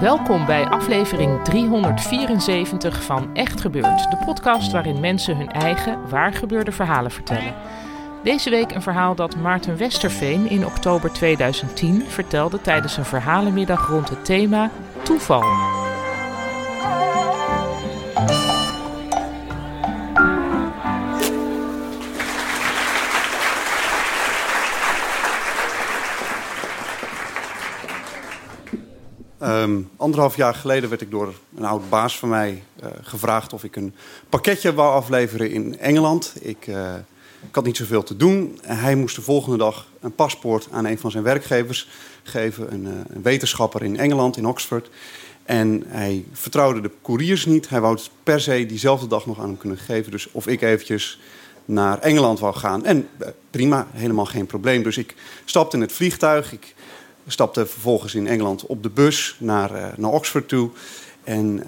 Welkom bij aflevering 374 van Echt Gebeurd, de podcast waarin mensen hun eigen, waargebeurde verhalen vertellen. Deze week een verhaal dat Maarten Westerveen in oktober 2010 vertelde tijdens een verhalenmiddag rond het thema toeval. Anderhalf jaar geleden werd ik door een oud baas van mij gevraagd of ik een pakketje wou afleveren in Engeland. Ik had niet zoveel te doen. En hij moest de volgende dag een paspoort aan een van zijn werkgevers geven. Een wetenschapper in Engeland, in Oxford. En hij vertrouwde de koeriers niet. Hij wou het per se diezelfde dag nog aan hem kunnen geven. Dus of ik eventjes naar Engeland wou gaan. En prima, helemaal geen probleem. Dus ik stapte in het vliegtuig. Ik stapte vervolgens in Engeland op de bus naar Oxford toe. En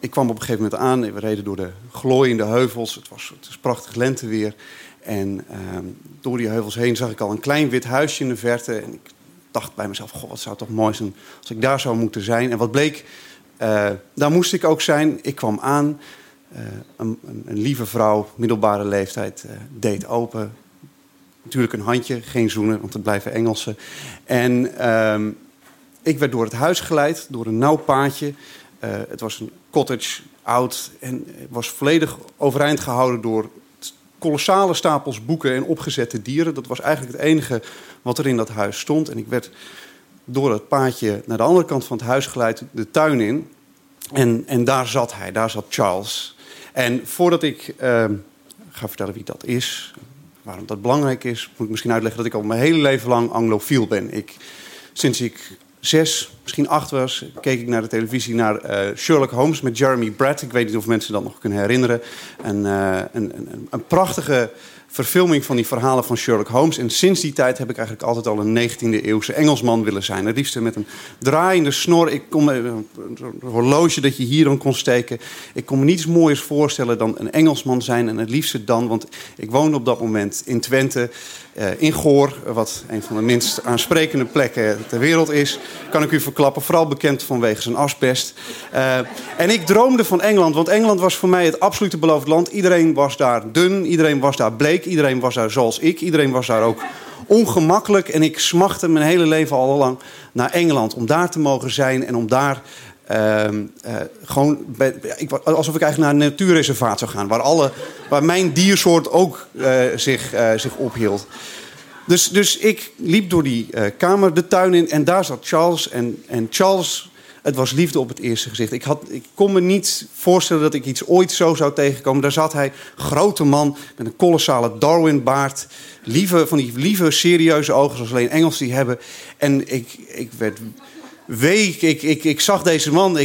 ik kwam op een gegeven moment aan. We reden door de glooiende heuvels. Het was prachtig lenteweer. En door die heuvels heen zag ik al een klein wit huisje in de verte. En ik dacht bij mezelf, god, wat zou toch mooi zijn als ik daar zou moeten zijn. En wat bleek, daar moest ik ook zijn. Ik kwam aan. Een lieve vrouw, middelbare leeftijd, deed open. Natuurlijk een handje, geen zoenen, want het blijven Engelsen. En ik werd door het huis geleid, door een nauw paadje. Het was een cottage, oud. En was volledig overeind gehouden door kolossale stapels boeken en opgezette dieren. Dat was eigenlijk het enige wat er in dat huis stond. En ik werd door dat paadje naar de andere kant van het huis geleid, de tuin in. En daar zat hij, daar zat Charles. En voordat ik ga vertellen wie dat is, waarom dat belangrijk is, moet ik misschien uitleggen dat ik al mijn hele leven lang anglofiel ben. Sinds ik 6, misschien 8 was, keek ik naar de televisie naar Sherlock Holmes met Jeremy Brett. Ik weet niet of mensen dat nog kunnen herinneren. Een prachtige verfilming van die verhalen van Sherlock Holmes. En sinds die tijd heb ik eigenlijk altijd al een 19e-eeuwse Engelsman willen zijn. Het liefste met een draaiende snor. Ik kon een horloge dat je hier dan kon steken. Ik kon me niets moois voorstellen dan een Engelsman zijn. En het liefste dan, want ik woonde op dat moment in Twente, in Goor, wat een van de minst aansprekende plekken ter wereld is. Kan ik u verklappen, vooral bekend vanwege zijn asbest. En ik droomde van Engeland, want Engeland was voor mij het absolute beloofd land. Iedereen was daar dun, iedereen was daar bleek. Iedereen was daar zoals ik. Iedereen was daar ook ongemakkelijk. En ik smachtte mijn hele leven al lang naar Engeland. Om daar te mogen zijn en om daar alsof ik eigenlijk naar een natuurreservaat zou gaan. Waar mijn diersoort ook zich ophield. Dus ik liep door die kamer, de tuin in. En daar zat Charles. En Charles, het was liefde op het eerste gezicht. Ik kon me niet voorstellen dat ik iets ooit zo zou tegenkomen. Daar zat hij, grote man, met een kolossale Darwin-baard. Van die lieve, serieuze ogen, zoals alleen Engelsen die hebben. En ik werd week. Ik zag deze man.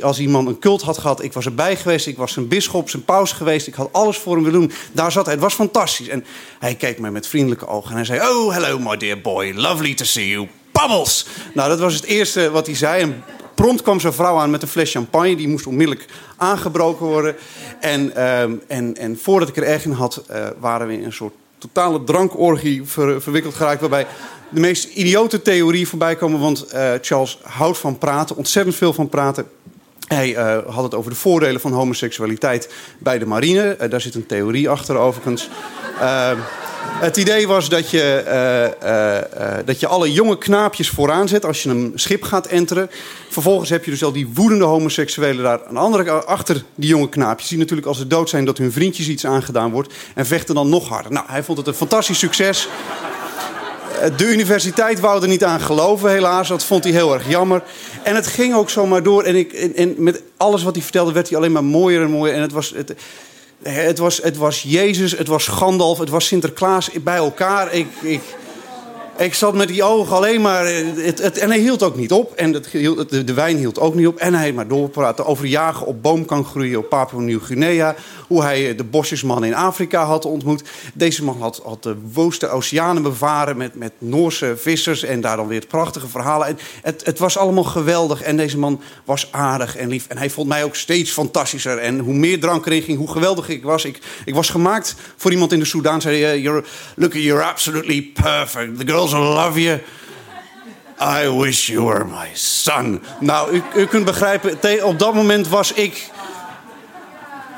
Als die man een cult had gehad, ik was erbij geweest. Ik was zijn bisschop, zijn paus geweest. Ik had alles voor hem willen doen. Daar zat hij. Het was fantastisch. En hij keek mij met vriendelijke ogen. En hij zei, oh, hello, my dear boy. Lovely to see you. Babbels! Nou, dat was het eerste wat hij zei. En prompt kwam zijn vrouw aan met een fles champagne. Die moest onmiddellijk aangebroken worden. En voordat ik er erg in had, waren we in een soort totale drankorgie verwikkeld geraakt, waarbij de meest idiote theorieën voorbij komen. Want Charles houdt van praten, ontzettend veel van praten. Hij had het over de voordelen van homoseksualiteit bij de marine. Daar zit een theorie achter, overigens. Het idee was dat je alle jonge knaapjes vooraan zet als je een schip gaat enteren. Vervolgens heb je dus al die woedende homoseksuelen daar aan de andere kant achter die jonge knaapjes. Die natuurlijk als ze dood zijn dat hun vriendjes iets aangedaan wordt. En vechten dan nog harder. Nou, hij vond het een fantastisch succes. De universiteit wou er niet aan geloven, helaas. Dat vond hij heel erg jammer. En het ging ook zomaar door. En met alles wat hij vertelde werd hij alleen maar mooier en mooier. En het was Jezus, het was Gandalf, het was Sinterklaas bij elkaar. Ik zat met die ogen alleen maar... En hij hield ook niet op. En de wijn hield ook niet op. En hij maar doorpraten over jagen op boomkangroeien op Papua Nieuw Guinea. Hoe hij de bosjesman in Afrika had ontmoet. Deze man had de woeste oceanen bevaren met Noorse vissers. En daar dan weer prachtige verhalen. En het was allemaal geweldig. En deze man was aardig en lief. En hij vond mij ook steeds fantastischer. En hoe meer drank erin ging, hoe geweldig ik was. Ik was gemaakt voor iemand in de Soudaan. Zei hij, you're absolutely perfect. The girl I love you. I wish you were my son. Nou, u kunt begrijpen, op dat moment was ik...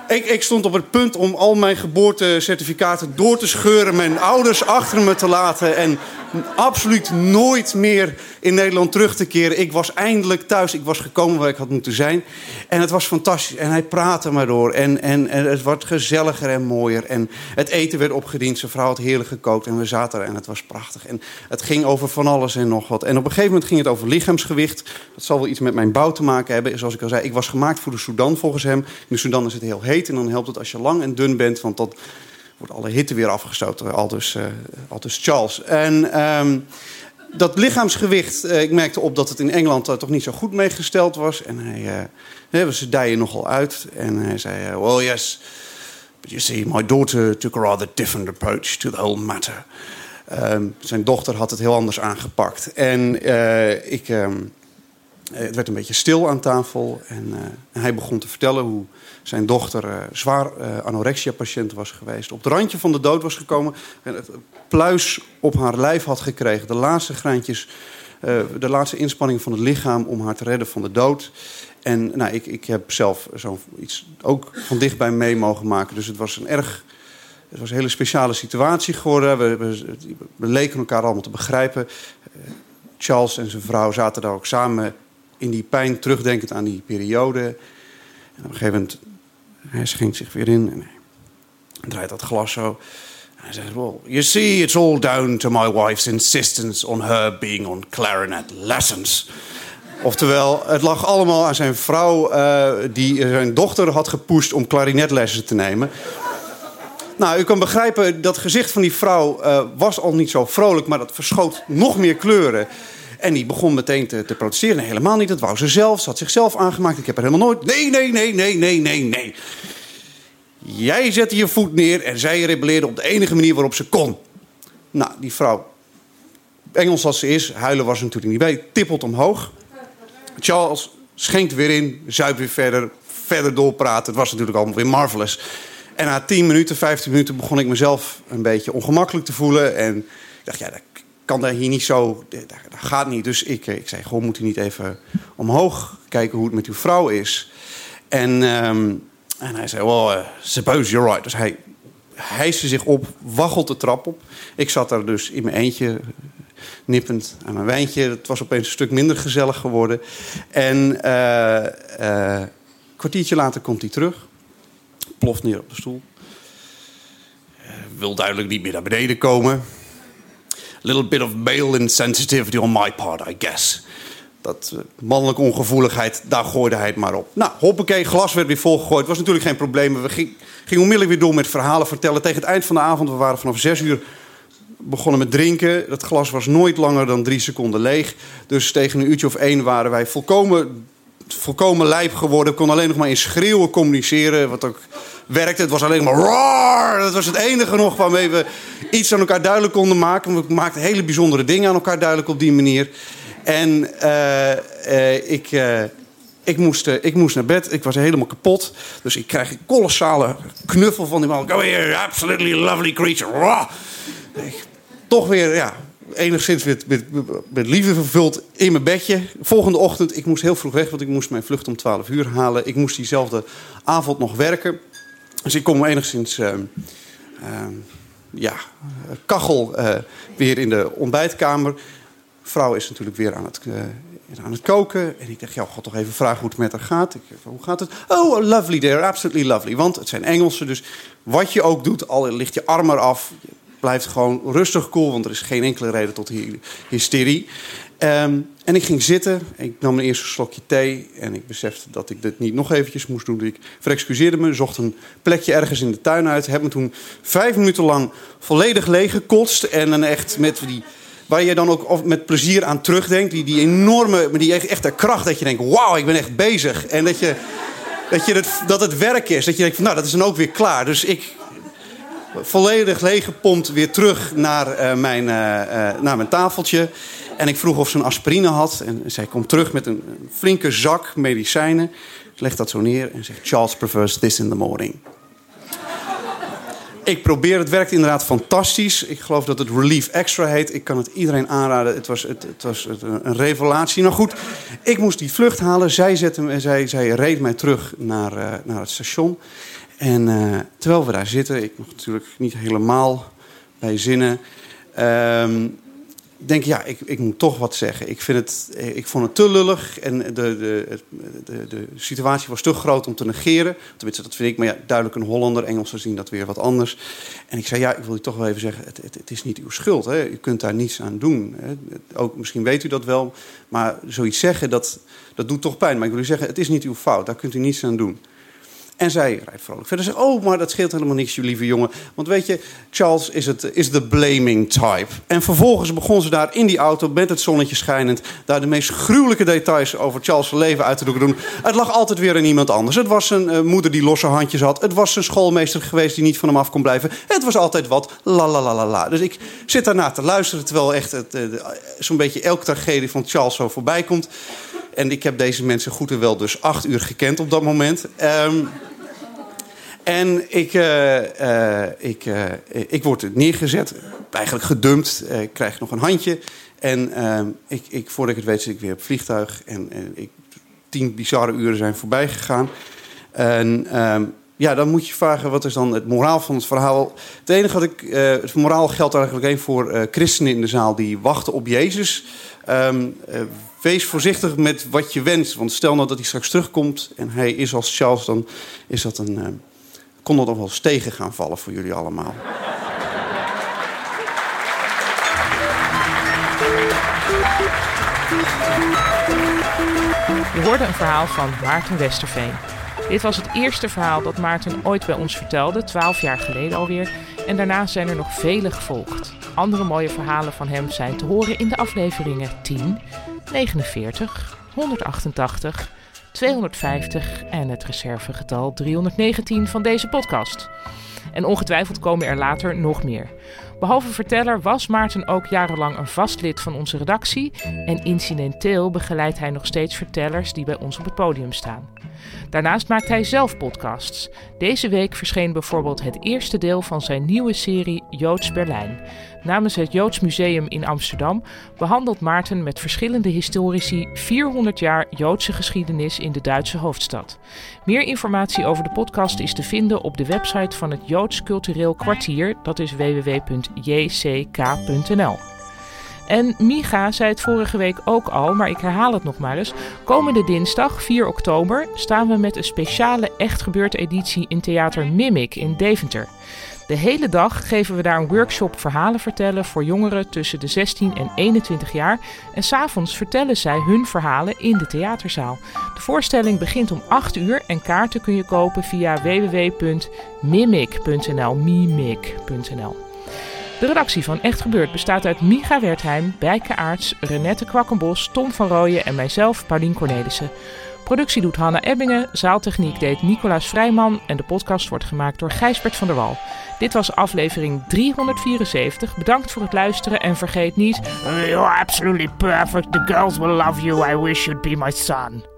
Ik stond op het punt om al mijn geboortecertificaten door te scheuren... mijn ouders achter me te laten en absoluut nooit meer in Nederland terug te keren. Ik was eindelijk thuis, ik was gekomen waar ik had moeten zijn. En het was fantastisch en hij praatte maar door. En het werd gezelliger en mooier. En het eten werd opgediend, zijn vrouw had heerlijk gekookt en we zaten er en het was prachtig. En het ging over van alles en nog wat. En op een gegeven moment ging het over lichaamsgewicht. Dat zal wel iets met mijn bouw te maken hebben. Zoals ik al zei, ik was gemaakt voor de Soudaan volgens hem. In de Soudaan is het heel heet. En dan helpt het als je lang en dun bent, want dat wordt alle hitte weer afgestoten. Aldus Charles. En dat lichaamsgewicht, ik merkte op dat het in Engeland toch niet zo goed meegesteld was. En ze dijen nogal uit. En hij zei, well yes, but you see, my daughter took a rather different approach to the whole matter. Zijn dochter had het heel anders aangepakt. En het werd een beetje stil aan tafel. En hij begon te vertellen hoe zijn dochter zwaar anorexia-patiënt was geweest. Op het randje van de dood was gekomen. En het pluis op haar lijf had gekregen. De laatste inspanning van het lichaam om haar te redden van de dood. En nou, ik heb zelf zoiets ook van dichtbij mee mogen maken. Dus het was een hele speciale situatie geworden. We leken elkaar allemaal te begrijpen. Charles en zijn vrouw zaten daar ook samen in die pijn, terugdenkend aan die periode. En op een gegeven moment, hij schenkt zich weer in en hij draait dat glas zo. En hij zegt, well, you see, it's all down to my wife's insistence on her being on clarinet lessons. Oftewel, het lag allemaal aan zijn vrouw die zijn dochter had gepusht om klarinetlessen te nemen. Nou, u kan begrijpen, dat gezicht van die vrouw was al niet zo vrolijk... maar dat verschoot nog meer kleuren. En die begon meteen te protesteren. Nee, helemaal niet, dat wou ze zelf. Ze had zichzelf aangemaakt, ik heb er helemaal nooit... Nee. Jij zette je voet neer en zij rebelleerde op de enige manier waarop ze kon. Nou, die vrouw, Engels als ze is, huilen was er natuurlijk niet bij... tippelt omhoog. Charles schenkt weer in, zuipt weer verder doorpraten. Het was natuurlijk allemaal weer marvelous... En na 15 minuten begon ik mezelf een beetje ongemakkelijk te voelen. En ik dacht, ja, dat kan daar hier niet zo. Dat gaat niet. Dus ik zei, goh, moet u niet even omhoog kijken hoe het met uw vrouw is? En hij zei, well, suppose you're right. Dus hij hijste zich op, waggelt de trap op. Ik zat daar dus in mijn eentje, nippend aan mijn wijntje. Het was opeens een stuk minder gezellig geworden. En een kwartiertje later komt hij terug. Ploft neer op de stoel. Wil duidelijk niet meer naar beneden komen. A little bit of male insensitivity on my part, I guess. Dat mannelijke ongevoeligheid, daar gooide hij het maar op. Nou, hoppakee, glas werd weer volgegooid. Was natuurlijk geen probleem. We gingen onmiddellijk weer door met verhalen vertellen. Tegen het eind van de avond, we waren vanaf 6 uur begonnen met drinken. Dat glas was nooit langer dan 3 seconden leeg. Dus tegen een uurtje of 1 waren wij volkomen lijp geworden. Ik kon alleen nog maar in schreeuwen communiceren, wat ook werkte. Het was alleen maar roar. Dat was het enige nog waarmee we iets aan elkaar duidelijk konden maken. We maakten hele bijzondere dingen aan elkaar duidelijk op die manier. En ik moest naar bed. Ik was helemaal kapot. Dus ik krijg een kolossale knuffel van die man. Go here, absolutely lovely creature. Roar. Toch weer, ja... enigszins met liefde vervuld in mijn bedje. Volgende ochtend, ik moest heel vroeg weg... want ik moest mijn vlucht om 12 uur halen. Ik moest diezelfde avond nog werken. Dus ik kon enigszins... kachel weer in de ontbijtkamer. Vrouw is natuurlijk weer aan het koken. En ik dacht, ja, ik ga toch even vragen hoe het met haar gaat. Hoe gaat het? Oh, lovely there, absolutely lovely. Want het zijn Engelsen, dus wat je ook doet... al ligt je arm eraf... blijft gewoon rustig cool, want er is geen enkele reden tot hysterie. En ik ging zitten, ik nam mijn eerste slokje thee en ik besefte dat ik dit niet nog eventjes moest doen. Dus ik verexcuseerde me, zocht een plekje ergens in de tuin uit. Heb me toen 5 minuten lang volledig leeggekotst en dan echt met die... waar je dan ook met plezier aan terugdenkt. Die enorme, maar die echte kracht dat je denkt, wauw, ik ben echt bezig. En dat het werk is. Dat je denkt, van, nou, dat is dan ook weer klaar. Dus ik volledig leeggepompt weer terug naar mijn tafeltje. En ik vroeg of ze een aspirine had. En zij komt terug met een flinke zak medicijnen. Ze legt dat zo neer en zegt, Charles prefers this in the morning. Ik probeer, het werkt inderdaad fantastisch. Ik geloof dat het Relief Extra heet. Ik kan het iedereen aanraden. Het was een revelatie. Nou goed, ik moest die vlucht halen. Zij reed mij terug naar het station. En terwijl we daar zitten, ik nog natuurlijk niet helemaal bij zinnen... denk ik moet toch wat zeggen. Ik vond het te lullig en de situatie was te groot om te negeren. Tenminste, dat vind ik. Maar ja, duidelijk een Hollander. Engelsen zien dat weer wat anders. En ik zei, ja, ik wil u toch wel even zeggen... het is niet uw schuld. Hè? U kunt daar niets aan doen. Hè? Ook, misschien weet u dat wel. Maar zoiets zeggen, dat doet toch pijn. Maar ik wil u zeggen, het is niet uw fout. Daar kunt u niets aan doen. En zij rijdt vrolijk verder en zegt... oh, maar dat scheelt helemaal niks, jullie lieve jongen. Want weet je, Charles is de blaming type. En vervolgens begon ze daar in die auto, met het zonnetje schijnend... daar de meest gruwelijke details over Charles' leven uit te doen. Het lag altijd weer aan iemand anders. Het was zijn moeder die losse handjes had. Het was zijn schoolmeester geweest die niet van hem af kon blijven. Het was altijd wat, la la la la la. Dus ik zit daarna te luisteren... terwijl echt zo'n beetje elke tragedie van Charles zo voorbij komt... En ik heb deze mensen goed en wel dus 8 uur gekend op dat moment. Ik word neergezet, eigenlijk gedumpt. Ik krijg nog een handje. En voordat ik het weet zit ik weer op het vliegtuig. En 10 bizarre uren zijn voorbij gegaan. En dan moet je vragen, wat is dan het moraal van het verhaal? Het enige wat het moraal geldt eigenlijk alleen voor christenen in de zaal... die wachten op Jezus... wees voorzichtig met wat je wenst. Want stel nou dat hij straks terugkomt en hij is als Charles... dan is dat kon dat nog wel eens tegen gaan vallen voor jullie allemaal. Je hoorde een verhaal van Maarten Westerveen. Dit was het eerste verhaal dat Maarten ooit bij ons vertelde... 12 jaar geleden alweer. En daarna zijn er nog vele gevolgd. Andere mooie verhalen van hem zijn te horen in de afleveringen 10... 49, 188, 250 en het reservegetal 319 van deze podcast. En ongetwijfeld komen er later nog meer. Behalve verteller was Maarten ook jarenlang een vast lid van onze redactie... en incidenteel begeleidt hij nog steeds vertellers die bij ons op het podium staan. Daarnaast maakt hij zelf podcasts. Deze week verscheen bijvoorbeeld het eerste deel van zijn nieuwe serie Joods Berlijn. Namens het Joods Museum in Amsterdam behandelt Maarten met verschillende historici... 400 jaar Joodse geschiedenis in de Duitse hoofdstad. Meer informatie over de podcast is te vinden op de website van het Joods Cultureel kwartier. Dat is www.jck.nl. En Micha zei het vorige week ook al, maar ik herhaal het nog maar eens. Komende dinsdag, 4 oktober, staan we met een speciale Echt Gebeurd editie in theater Mimic in Deventer. De hele dag geven we daar een workshop verhalen vertellen voor jongeren tussen de 16 en 21 jaar. En 's avonds vertellen zij hun verhalen in de theaterzaal. De voorstelling begint om 8 uur en kaarten kun je kopen via www.mimik.nl. De redactie van Echt Gebeurd bestaat uit Micha Wertheim, Bijke Aarts, Renette Kwakkenbos, Tom van Rooyen en mijzelf, Paulien Cornelissen. Productie doet Hanna Ebbingen, zaaltechniek deed Nicolaas Vrijman en de podcast wordt gemaakt door Gijsbert van der Wal. Dit was aflevering 374. Bedankt voor het luisteren en vergeet niet... You're absolutely perfect. The girls will love you. I wish you'd be my son.